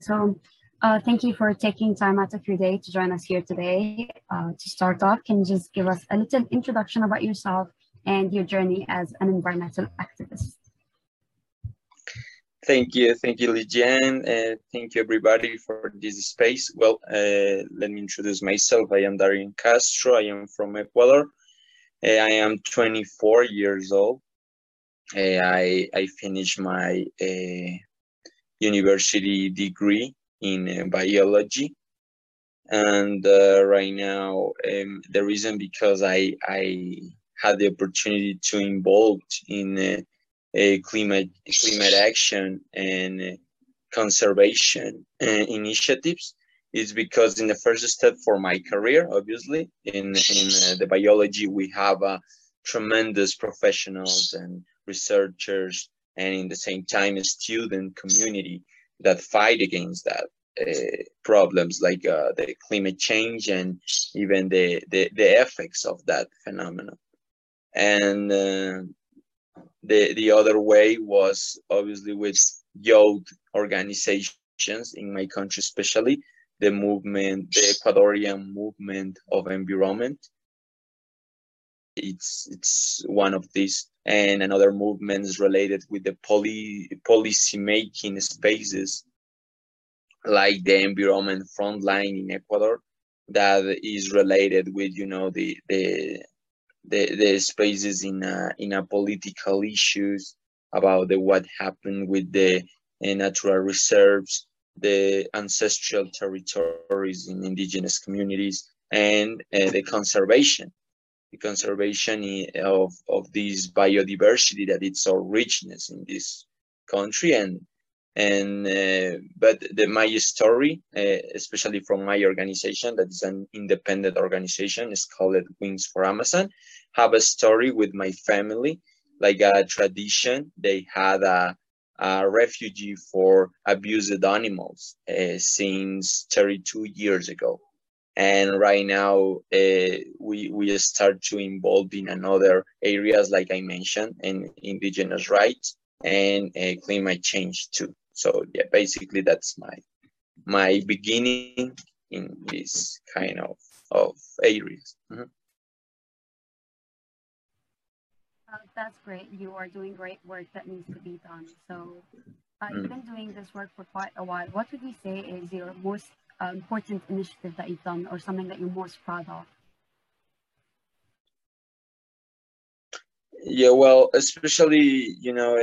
So thank you for taking time out of your day to join us here today. To start off, can you just give us a little introduction about yourself and your journey as an environmental activist? Thank you, Lijian. Thank you, everybody, for this space. Well, let me introduce myself. I am Darien Castro. I am from Ecuador. I am 24 years old. I finished my university degree in biology, and right now the reason because I had the opportunity to involve in a climate action and conservation initiatives is because in the first step for my career, obviously in the biology we have tremendous professionals and researchers, and in the same time a student community that fight against that problems like the climate change and even the effects of that phenomenon. And the other way was obviously with youth organizations in my country, especially the movement, the Ecuadorian movement of environment. It's one of these, and another movements related with the policy making spaces like the environment frontline in Ecuador, that is related with, you know, the spaces in a political issues about what happened with the natural reserves, the ancestral territories in indigenous communities, and the conservation of this biodiversity that it's our richness in this country. But my story, especially from my organization, that is an independent organization, is called Wings for Amazon, have a story with my family, like a tradition. They had a refugee for abused animals since 32 years ago. And right now we start to involve in another areas, like I mentioned, in indigenous rights and climate change too. So yeah, basically that's my beginning in this kind of areas. Mm-hmm. That's great. You are doing great work that needs to be done. So you've been doing this work for quite a while. What would you say is your most important initiative that you've done, or something that you're most proud of? Yeah, well, especially, you know,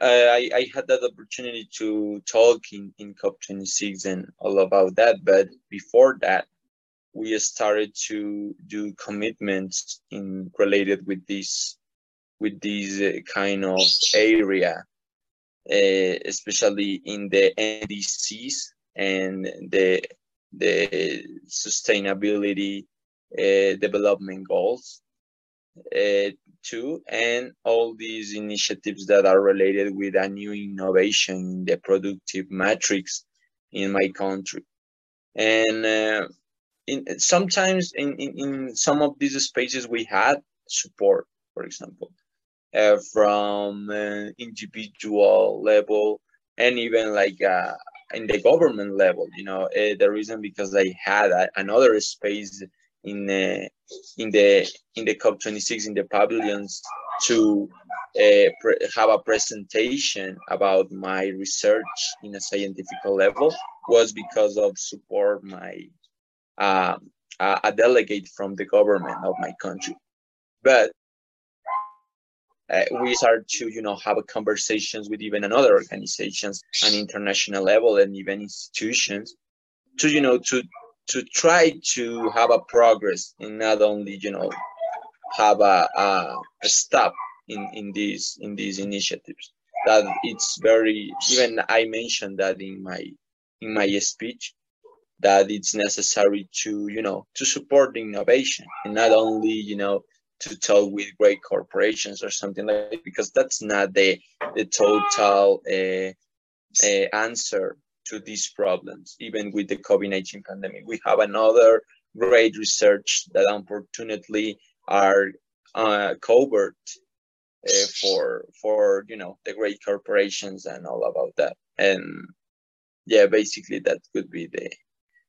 I had that opportunity to talk in COP26 and all about that, but before that we started to do commitments in related with this kind of area, especially in the NDCs and the sustainability development goals too, and all these initiatives that are related with a new innovation in the productive matrix in my country. And sometimes in some of these spaces we had support, for example, from individual level, and even like in the government level, you know. The reason because I had another space in the COP26 in the pavilions to have a presentation about my research in a scientific level, was because of support my a delegate from the government of my country. But we start to, you know, have conversations with even another organizations on international level and even institutions to, you know, to try to have a progress and not only, you know, have a stop in these initiatives. That it's very, even I mentioned that in my speech, that it's necessary to, you know, to support the innovation and not only, you know, to talk with great corporations or something like that, because that's not the total answer to these problems. Even with the COVID-19 pandemic, we have another great research that unfortunately are covered for, you know, the great corporations and all about that. And yeah, basically that could be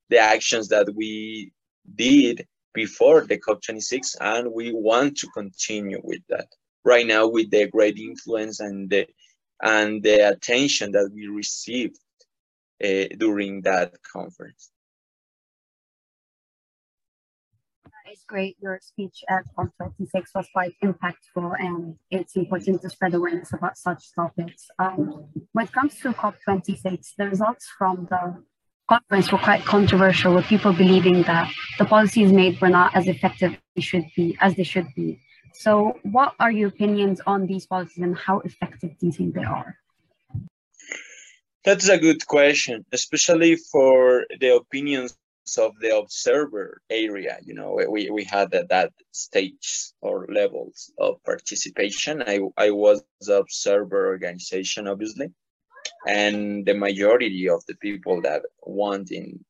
the actions that we did before the COP26, and we want to continue with that. Right now, with the great influence and the attention that we received during that conference. It's great. Your speech at COP26 was quite impactful, and it's important to spread awareness about such topics. When it comes to COP26, the results from the conference were quite controversial, with people believing that the policies made were not as effective as they should be. So what are your opinions on these policies, and how effective do you think they are? That's a good question, especially for the opinions of the observer area. You know, we had that stage or levels of participation. I was the observer organization, obviously, and the majority of the people that wanting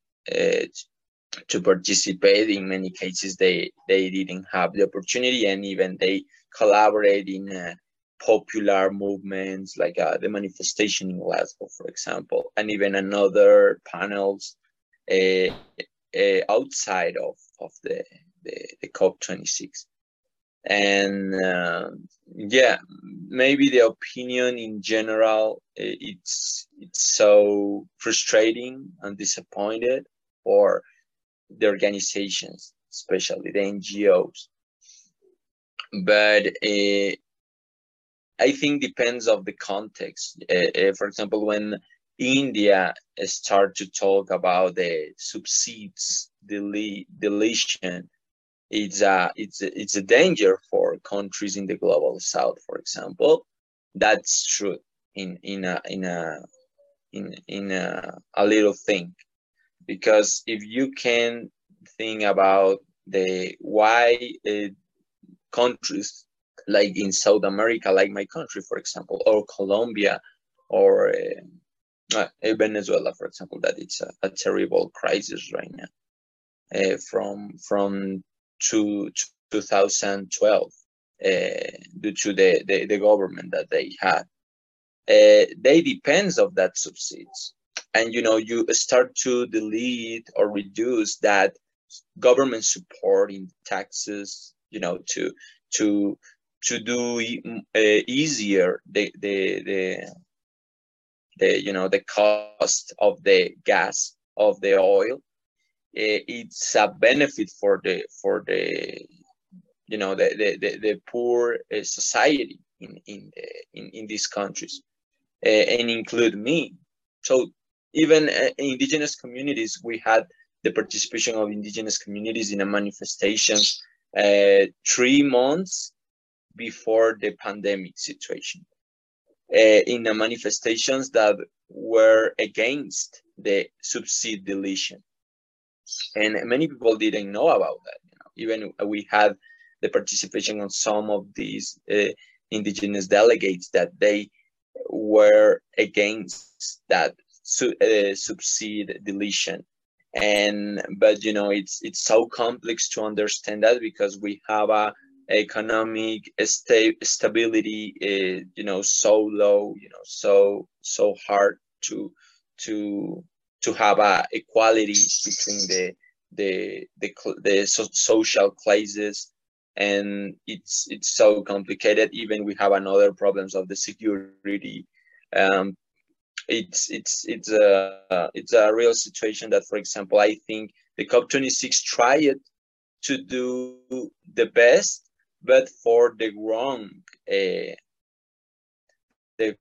to participate, in many cases, they didn't have the opportunity, and even they collaborate in popular movements like the manifestation in Glasgow, for example, and even another panels outside of the COP26. And yeah, maybe the opinion in general, it's so frustrating and disappointed, or the organizations, especially the NGOs. But I think depends of the context. For example, when India start to talk about the subsidies deletion, it's a danger for countries in the global south, for example. That's true in a little thing. Because if you can think about the why countries like in South America, like my country, for example, or Colombia, or Venezuela, for example, that it's a terrible crisis right now from 2012 due to the government that they had. They depends of that subsidies. And, you know, you start to delete or reduce that government support in taxes, you know, to do easier the cost of the gas, of the oil. It's a benefit for the poor society in these countries, and include me. So even indigenous communities, we had the participation of indigenous communities in a manifestation 3 months before the pandemic situation, in the manifestations that were against the subsidy deletion. And many people didn't know about that. You know, even we had the participation of some of these indigenous delegates that they were against that subsidy deletion. And but, you know, it's so complex to understand that, because we have a economic stability you know, so low, you know, so hard to have a equality between the social classes. And it's so complicated. Even we have another problems of the security. It's a real situation that, for example, I think the COP26 tried to do the best, but for the wrong the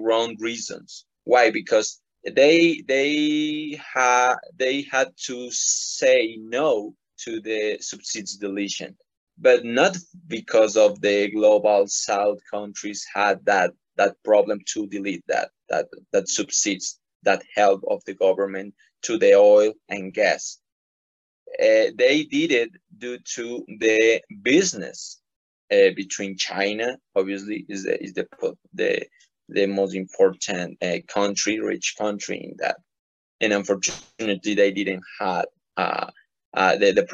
wrong reasons. Why? Because they had to say no to the subsidies deletion, but not because of the global south countries had that problem to delete that subsidies, that help of the government to the oil and gas. They did it due to the business between China, obviously, is the most important rich country in that. And unfortunately, they didn't have the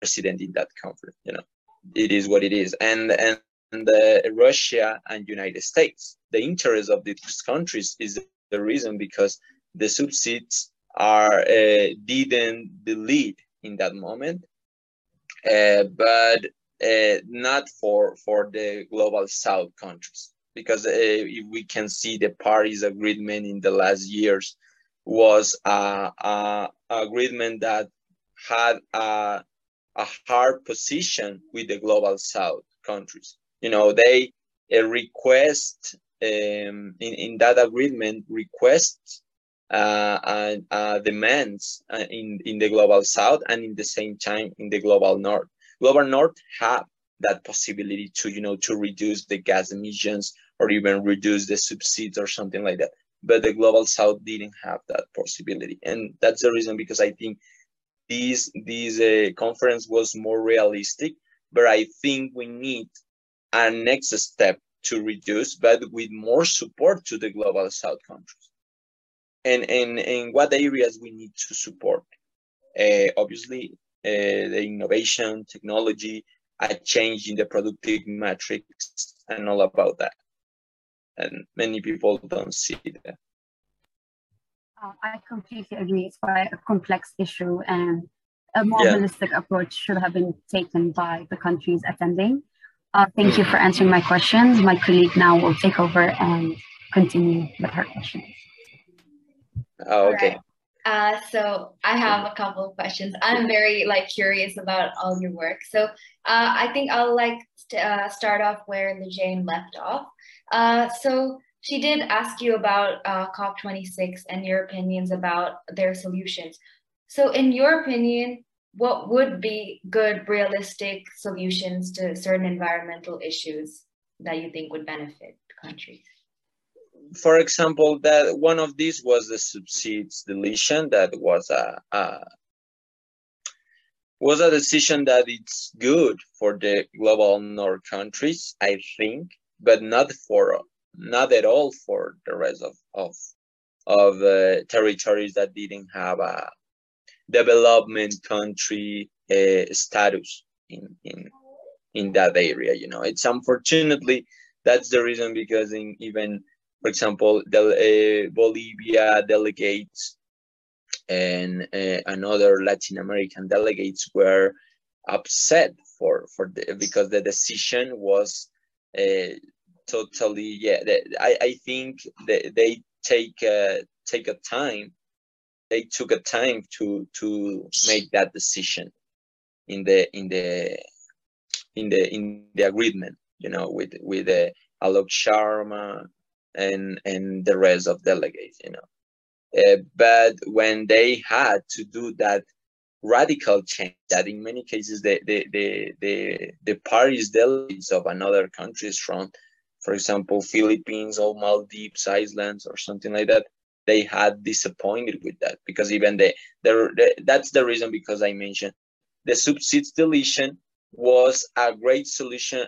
president in that conference. You know, it is what it is. And Russia and United States. The interest of these countries is the reason because the subsidies are didn't the lead in that moment, but not for the global South countries, because if we can see the Paris Agreement in the last years was a agreement that had a hard position with the global South countries. You know, they request in that agreement requests demands in the global South and in the same time in the global North. Global North have that possibility to, you know, to reduce the gas emissions or even reduce the subsidies or something like that. But the global South didn't have that possibility. And that's the reason because I think this conference was more realistic, but I think we need a next step to reduce, but with more support to the global South countries. And what areas we need to support? Obviously, the innovation, technology, a change in the productive matrix, and all about that. And many people don't see that. I completely agree. It's quite a complex issue, and a more holistic approach should have been taken by the countries attending. Thank you for answering my questions. My colleague now will take over and continue with her questions. Oh, okay. Right. So I have a couple of questions. I'm very curious about all your work. So I think I'll start off where Lejane left off. So she did ask you about COP26 and your opinions about their solutions. So in your opinion, what would be good, realistic solutions to certain environmental issues that you think would benefit countries? For example, that one of these was the subsidies deletion. That was a decision that it's good for the global North countries, I think, but not at all for the rest of territories that didn't have a development country status in that area. You know, it's unfortunately that's the reason because in even for example, Bolivia delegates and another Latin American delegates were upset because the decision was totally I think they took a time to make that decision in the agreement, you know, with Alok Sharma and the rest of delegates, you know, but when they had to do that radical change that in many cases the parties delegates of another countries from, for example, Philippines or Maldives Islands or something like that, they had disappointed with that because even that's the reason because I mentioned the subsidies deletion was a great solution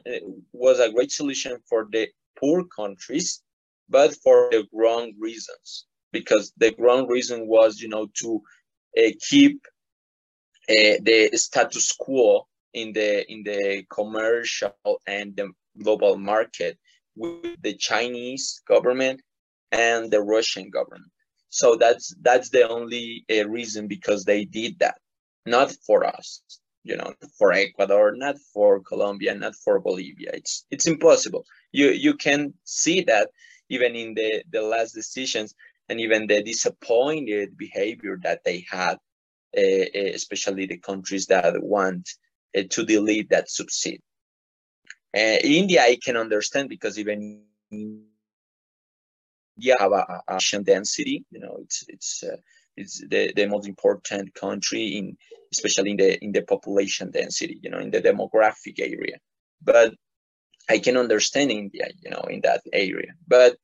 for the poor countries, but for the wrong reasons, because the wrong reason was, you know, to keep the status quo in the commercial and the global market with the Chinese government and the Russian government. So that's the only reason because they did that, not for us, you know, for Ecuador, not for Colombia, not for Bolivia. It's impossible. You can see that even in the last decisions and even the disappointed behavior that they had, especially the countries that want to delete that subsidy. India, I can understand because even India have a ocean density, you know, it's the most important country especially in the population density, you know, in the demographic area. But I can understand India, you know, in that area. But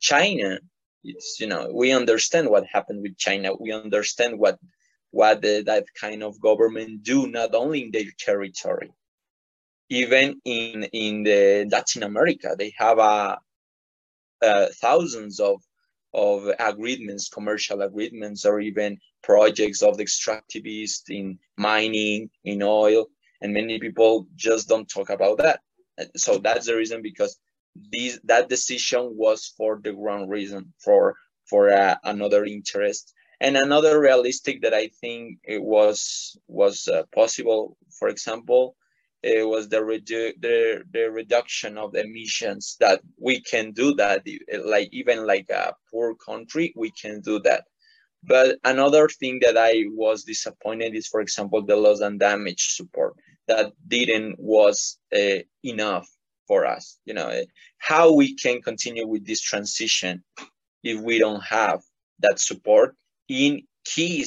China, it's, you know, we understand what happened with China. We understand what that kind of government do, not only in their territory, even in Latin America. They have thousands of agreements, commercial agreements, or even projects of the extractivists in mining, in oil, and many people just don't talk about that. So that's the reason, because that decision was for the wrong reason, for another interest. And another realistic that I think it was possible, for example, it was the reduction of emissions, that we can do that. Like, even like a poor country, we can do that. But another thing that I was disappointed is, for example, the loss and damage support that was enough for us. You know, how we can continue with this transition if we don't have that support in key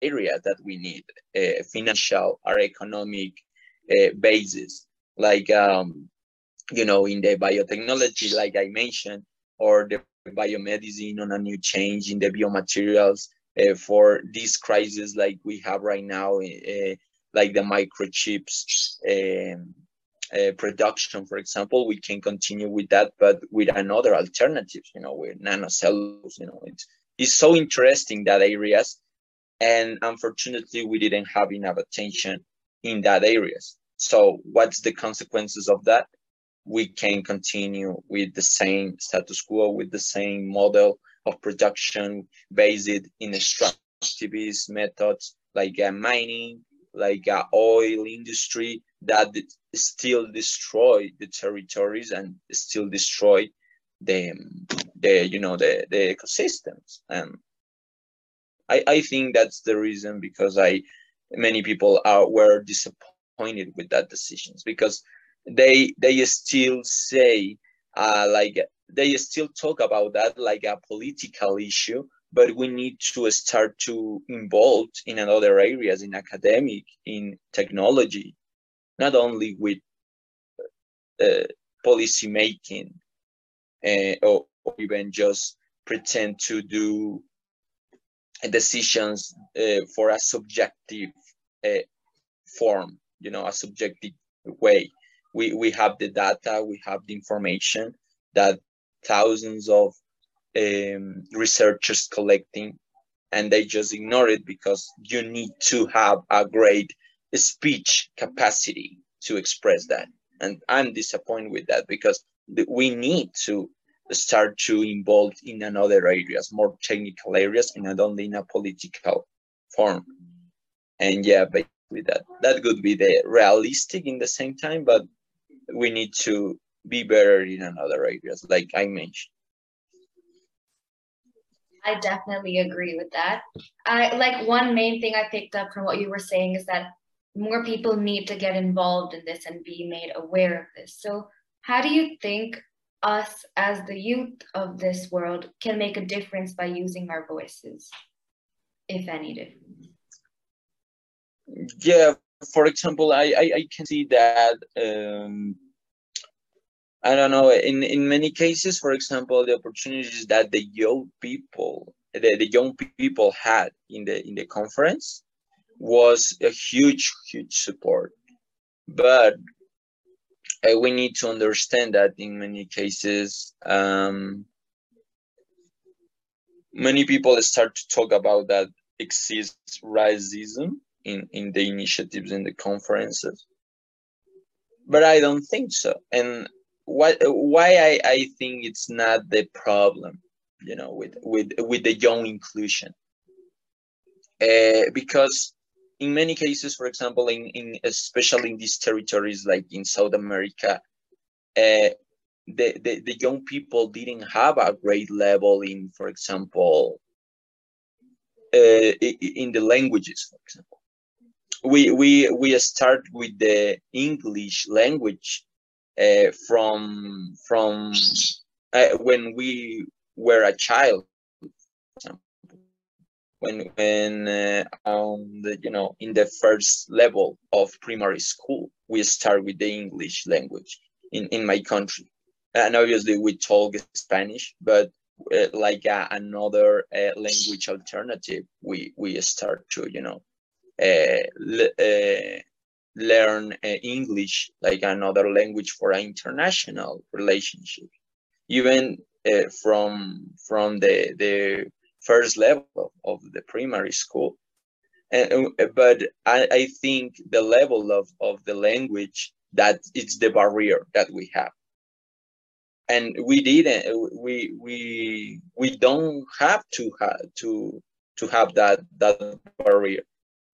areas that we need, financial or economic basis, like, you know, in the biotechnology, like I mentioned, or the biomedicine, on a new change in the biomaterials for this crisis like we have right now, like the microchips production, for example. We can continue with that, but with another alternatives, you know, with nanocellulose. You know, it's so interesting, that areas, and unfortunately we didn't have enough attention in that areas. So what's the consequences of that? We can continue with the same status quo, with the same model of production based in extractivist methods, like mining, like oil industry, that still destroy the territories and still destroy the ecosystems. And I think that's the reason, because many people were disappointed with that decisions, because they still say, like, they still talk about that like a political issue, but we need to start to involve in other areas, in academic, in technology, not only with policy making, or even just pretend to do decisions for a subjective form, you know, a subjective way. We have the data, we have the information that thousands of researchers collecting, and they just ignore it, because you need to have a great speech capacity to express that. And I'm disappointed with that, because we need to start to involve in another areas, more technical areas, and not only in a political form. And yeah, but with that could be the realistic in the same time, but we need to be better in another areas, like I mentioned. I definitely agree with that. Like, one main thing I picked up from what you were saying is that more people need to get involved in this and be made aware of this. So how do you think us as the youth of this world can make a difference by using our voices, if any difference? Yeah, for example, I can see that, I don't know, in many cases, for example, the opportunities that the young people had in the conference was a huge support. But we need to understand that in many cases, many people start to talk about that exists racism in the initiatives, in the conferences, but I don't think so. And why I think it's not the problem, you know, with the young inclusion, because in many cases, for example, especially in these territories, like in South America, the young people didn't have a great level in, for example, in the languages, for example. We start with the English language from when we were a child, for example, you know, in the first level of primary school, we start with the English language in my country, and obviously we talk Spanish, but like another language alternative, we start to, you know, learn English like another language for an international relationship, even from the first level of the primary school. But I think the level of the language That it's the barrier that we have. And we didn't, we don't have to have that barrier.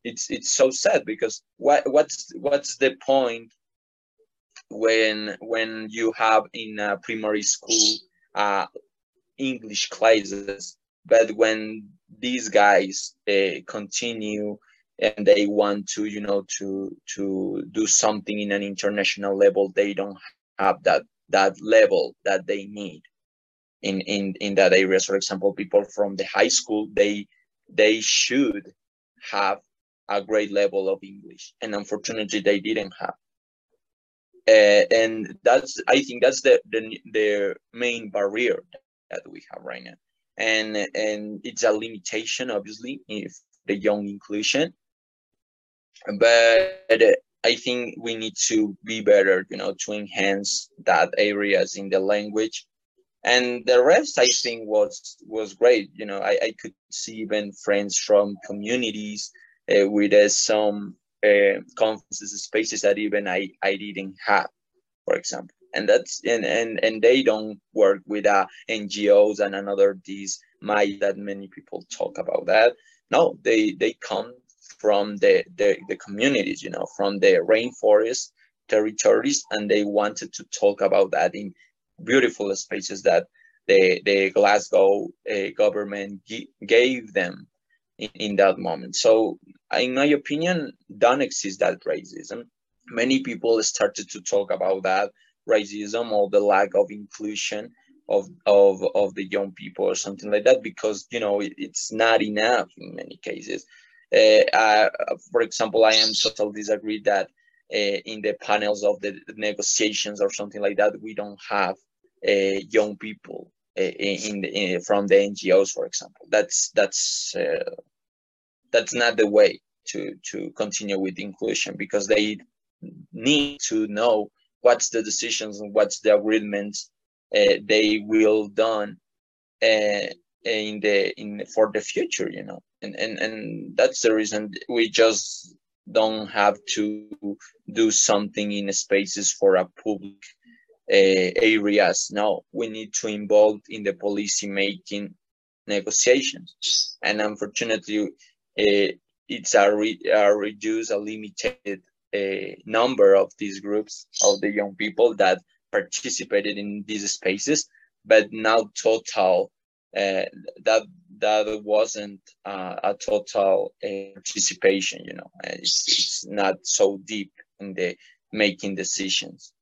It's so sad, because what's the point when you have in a primary school English classes, but when these guys continue and they want to, you know, to do something in an international level, they don't have that level that they need in that area. So, for example, people from the high school, they should have a great level of English, and unfortunately they didn't have. And that's, I think that's the main barrier that we have right now. And it's a limitation, obviously, if the young inclusion, but I think we need to be better, you know, to enhance that areas in the language. And the rest, I think, was great. You know, I could see even friends from communities with some conferences spaces that even I didn't have, for example. And that's and they don't work with NGOs and another these might that many people talk about that. No, they come from the communities, you know, from the rainforest territories, and they wanted to talk about that in beautiful spaces that the Glasgow government gave them in that moment. So in my opinion, don't exist that racism. Many people started to talk about that racism or the lack of inclusion of the young people or something like that, because, you know, it's not enough in many cases. For example, I am totally disagreed that in the panels of the negotiations or something like that, we don't have young people from the NGOs, for example. That's not the way to continue with inclusion, because they need to know what's the decisions and what's the agreements they will done for the future, you know. And that's the reason we just don't have to do something in spaces for a public areas. No, we need to involve in the policy making negotiations. And unfortunately, it's a reduced, a limited number of these groups of the young people that participated in these spaces, but now total that wasn't a total participation, you know. It's not so deep in the making decisions.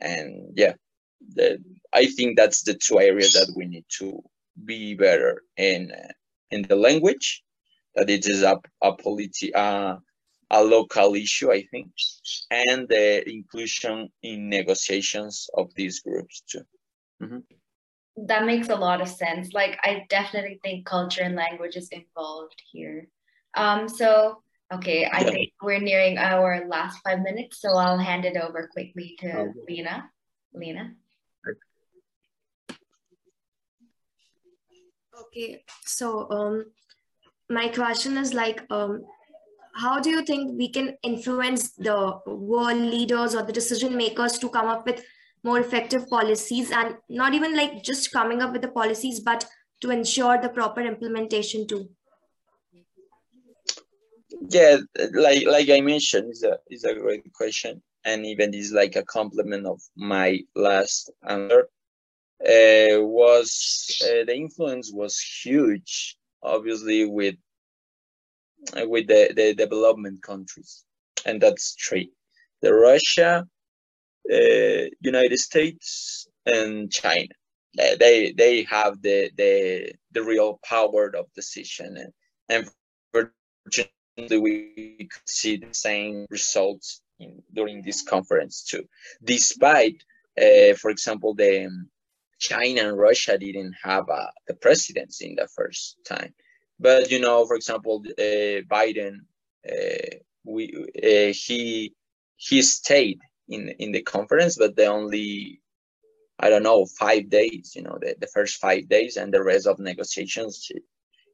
And yeah, I think that's the two areas that we need to be better in the language, that it is a local issue, I think, and the inclusion in negotiations of these groups too. Mm-hmm. That makes a lot of sense. Like, I definitely think culture and language is involved here. Okay, I think we're nearing our last 5 minutes, so I'll hand it over quickly to Lina. Lina. Okay, so my question is, like, how do you think we can influence the world leaders or the decision makers to come up with more effective policies, and not even like just coming up with the policies, but to ensure the proper implementation too? Yeah, like I mentioned, is a great question, and even is like a compliment of my last answer. The influence was huge, obviously, with the development countries, and that's three: the Russia, United States, and China. They have the real power of decision, and unfortunately we could see the same results during this conference too. Despite, for example, China and Russia didn't have the presidency in the first time. But, you know, for example, Biden, he stayed in the conference, but the only, I don't know, 5 days, you know, the first 5 days, and the rest of negotiations,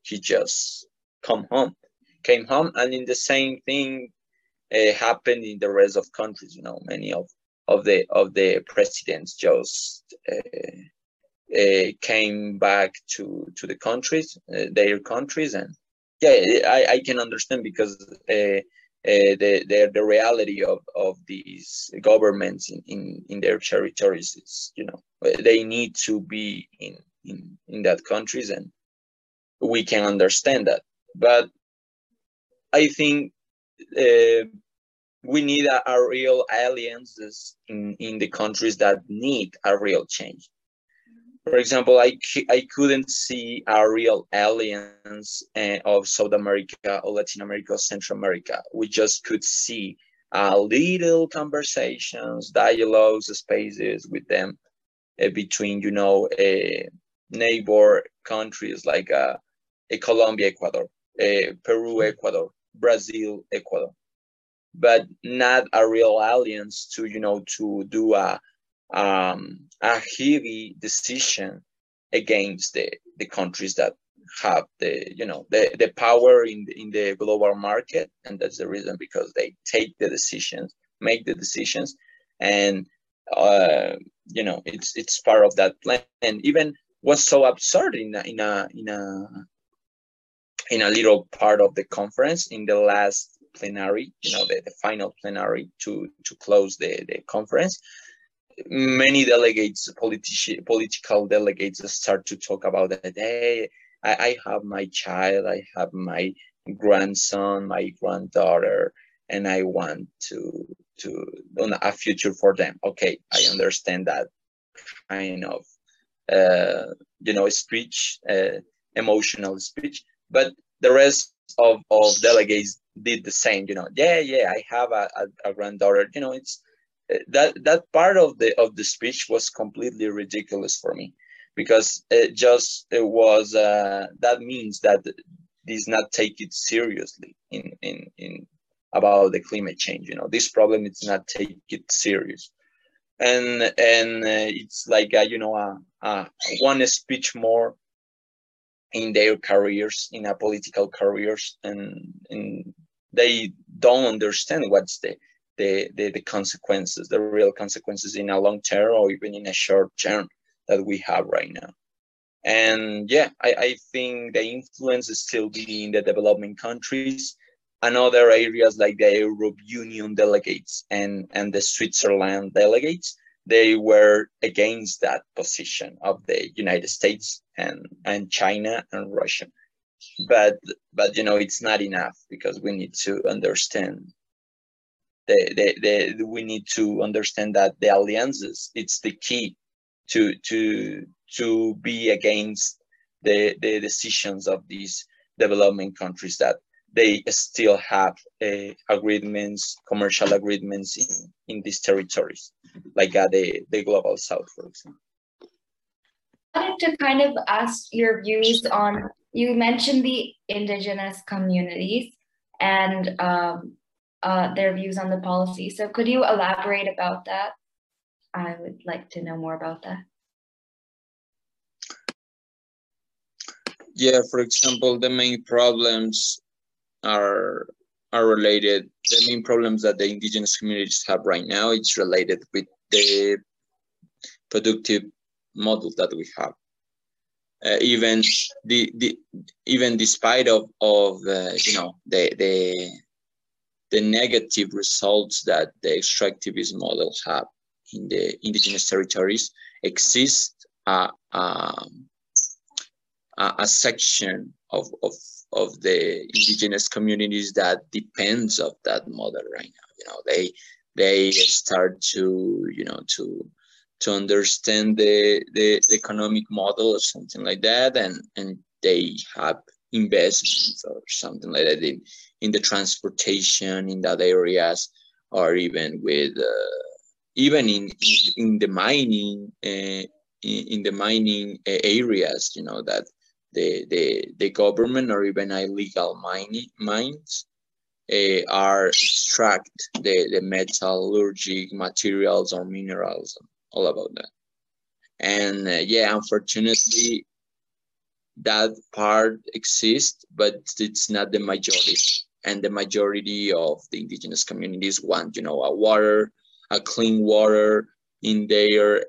he just came home. And in the same thing, happened in the rest of countries. You know, many of the presidents just came back to the countries, their countries, and yeah, I can understand, because the reality of these governments in their territories is, you know, they need to be in that countries, and we can understand that. But I think we need a real alliances in the countries that need a real change. For example, I couldn't see a real alliance of South America or Latin America or Central America. We just could see little conversations, dialogues, spaces with them between, you know, neighbor countries like Colombia, Ecuador, Peru, Ecuador, Brazil, Ecuador, but not a real alliance to, you know, to do a heavy decision against the countries that have the, you know, the power in the global market. And that's the reason, because they take the decisions, make the decisions, and you know, it's part of that plan. And even what's so absurd in a little part of the conference, in the last plenary, you know, the final plenary to close the conference, many delegates, political delegates, start to talk about that. Hey, I have my child, I have my grandson, my granddaughter, and I want to a future for them. Okay, I understand that kind of you know, speech, emotional speech, but the rest of delegates did the same. You know, yeah, I have a granddaughter. You know, it's that part of the speech was completely ridiculous for me, because it was that means that does not take it seriously in about the climate change. You know, this problem is not take it serious, and it's like you know, one speech more in their careers, in a political careers, and they don't understand what's the consequences, the real consequences in a long term or even in a short term that we have right now. And yeah, I think the influence is still being in the developing countries and other areas like the Europe Union delegates and the Switzerland delegates. They were against that position of the United States and China and Russia. But you know, it's not enough, because we need to understand that the alliances, it's the key to be against the decisions of these developing countries that they still have agreements, commercial agreements in these territories, like the Global South, for example. I wanted to kind of ask your views on, you mentioned the indigenous communities and their views on the policy. So could you elaborate about that? I would like to know more about that. Yeah, for example, the main problems are related. The main problems that the indigenous communities have right now, it's related with the productive model that we have. Even even despite of you know, the negative results that the extractivist model have in the indigenous territories, exists a section of the indigenous communities that depends of that model right now. You know, they start to, you know, to understand the economic model or something like that, and they have investments or something like that in the transportation in that areas, or even with even in the mining areas. You know, that the government or even illegal mines are extract the metallurgic materials or minerals, all about that. And yeah, unfortunately, that part exists, but it's not the majority and the majority of the indigenous communities want, you know, a clean water in their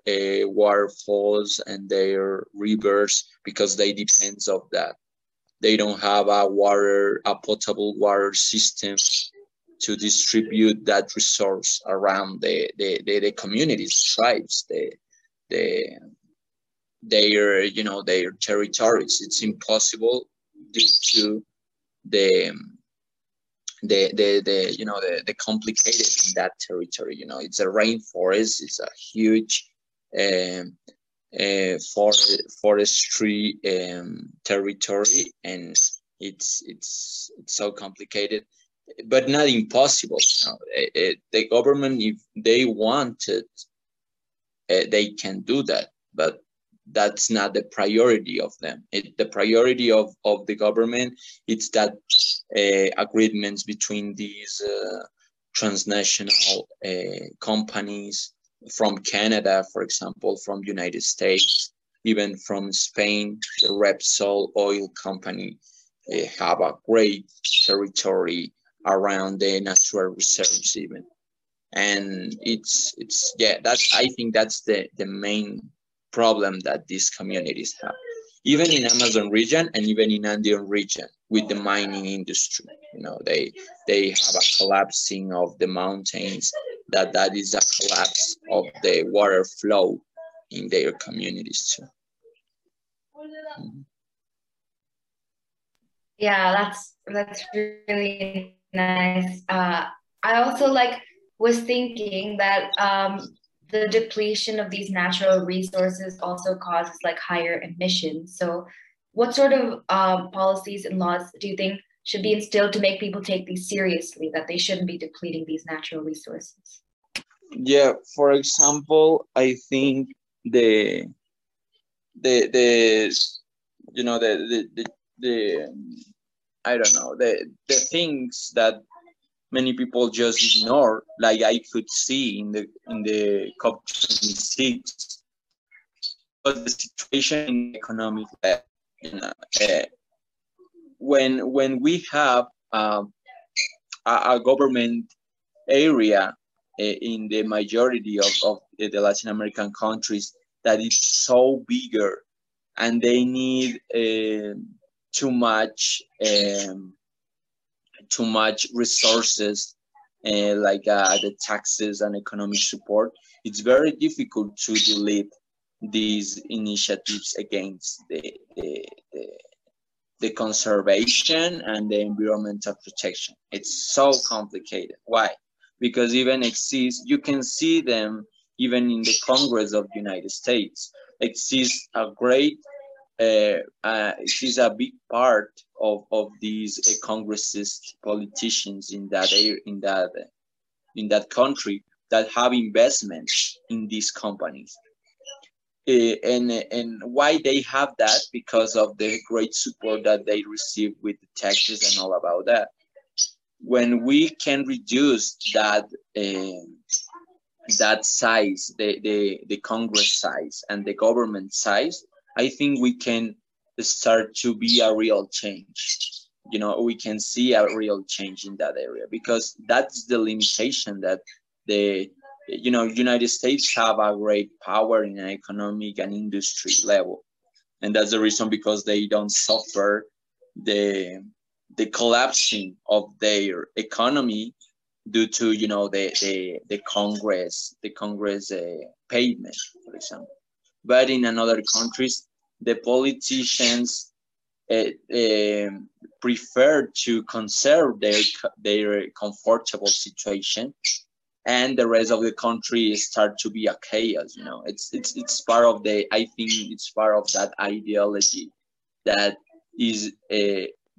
waterfalls and their rivers, because they depends of that. They don't have a potable water system to distribute that resource around the communities, tribes, their you know, their territories. It's impossible due to the you know, the complicated in that territory. You know, it's a rainforest, it's a huge forestry territory, and it's so complicated, but not impossible. You know, the government, if they wanted, they can do that, but that's not the priority of them. The priority of the government, it's that agreements between these transnational companies from Canada, for example, from United States, even from Spain. The Repsol oil company have a great territory around the natural reserves even. And it's yeah, that's, I think that's the main problem that these communities have, even in Amazon region and even in Andean region, with the mining industry. You know, they have a collapsing of the mountains, that is a collapse of the water flow in their communities too. Yeah, that's really nice. I also was thinking that the depletion of these natural resources also causes higher emissions. So what sort of policies and laws do you think should be instilled to make people take these seriously, that they shouldn't be depleting these natural resources? Yeah, for example, I think the things that many people just ignore, like I could see in the COP26, was the situation in economic life. You know, when we have a government area in the majority of the Latin American countries that is so bigger, and they need too much resources, the taxes and economic support, it's very difficult to delete these initiatives against the conservation and the environmental protection. It's so complicated. Why? Because even exists, you can see them even in the Congress of the United States, exists a great she's a big part of these congressist politicians in that country that have investments in these companies, and why they have that, because of the great support that they receive with the taxes and all about that. When we can reduce that that size, the Congress size and the government size, I think we can start to be a real change. You know, we can see a real change in that area, because that's the limitation that United States have a great power in an economic and industry level. And that's the reason because they don't suffer the collapsing of their economy due to, you know, the Congress payment, for example. But in another countries, the politicians prefer to conserve their comfortable situation, and the rest of the country start to be a chaos. You know, it's part of the, I think it's part of that ideology that is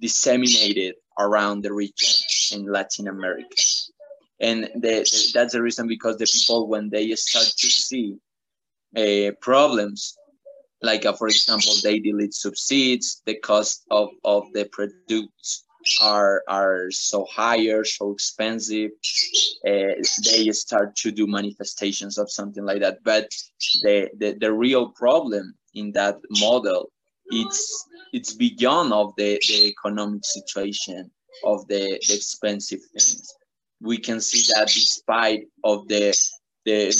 disseminated around the region in Latin America, and that's the reason because the people, when they start to see problems, for example, they delete subsidies, the cost of the products are so higher, so expensive, they start to do manifestations of something like that. But the real problem in that model, it's beyond of the economic situation of the expensive things. We can see that despite of the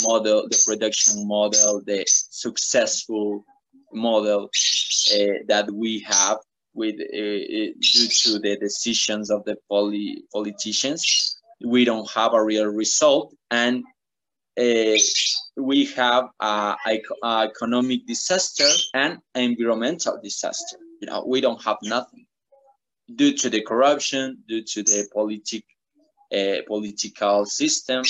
model, the production model, the successful model that we have with due to the decisions of the politicians, we don't have a real result, and we have an economic disaster and environmental disaster. You know, we don't have nothing due to the corruption, due to the political system,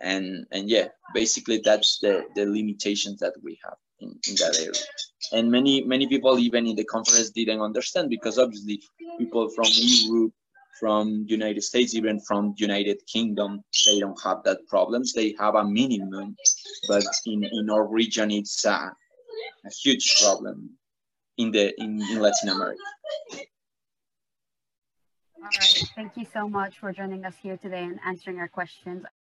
and yeah, basically that's the limitations that we have in that area. And many people even in the conference didn't understand, because obviously people from Europe, from United States, even from United Kingdom, they don't have that problems. They have a minimum, but in our region, it's a huge problem in Latin America. All right, thank you so much for joining us here today and answering our questions.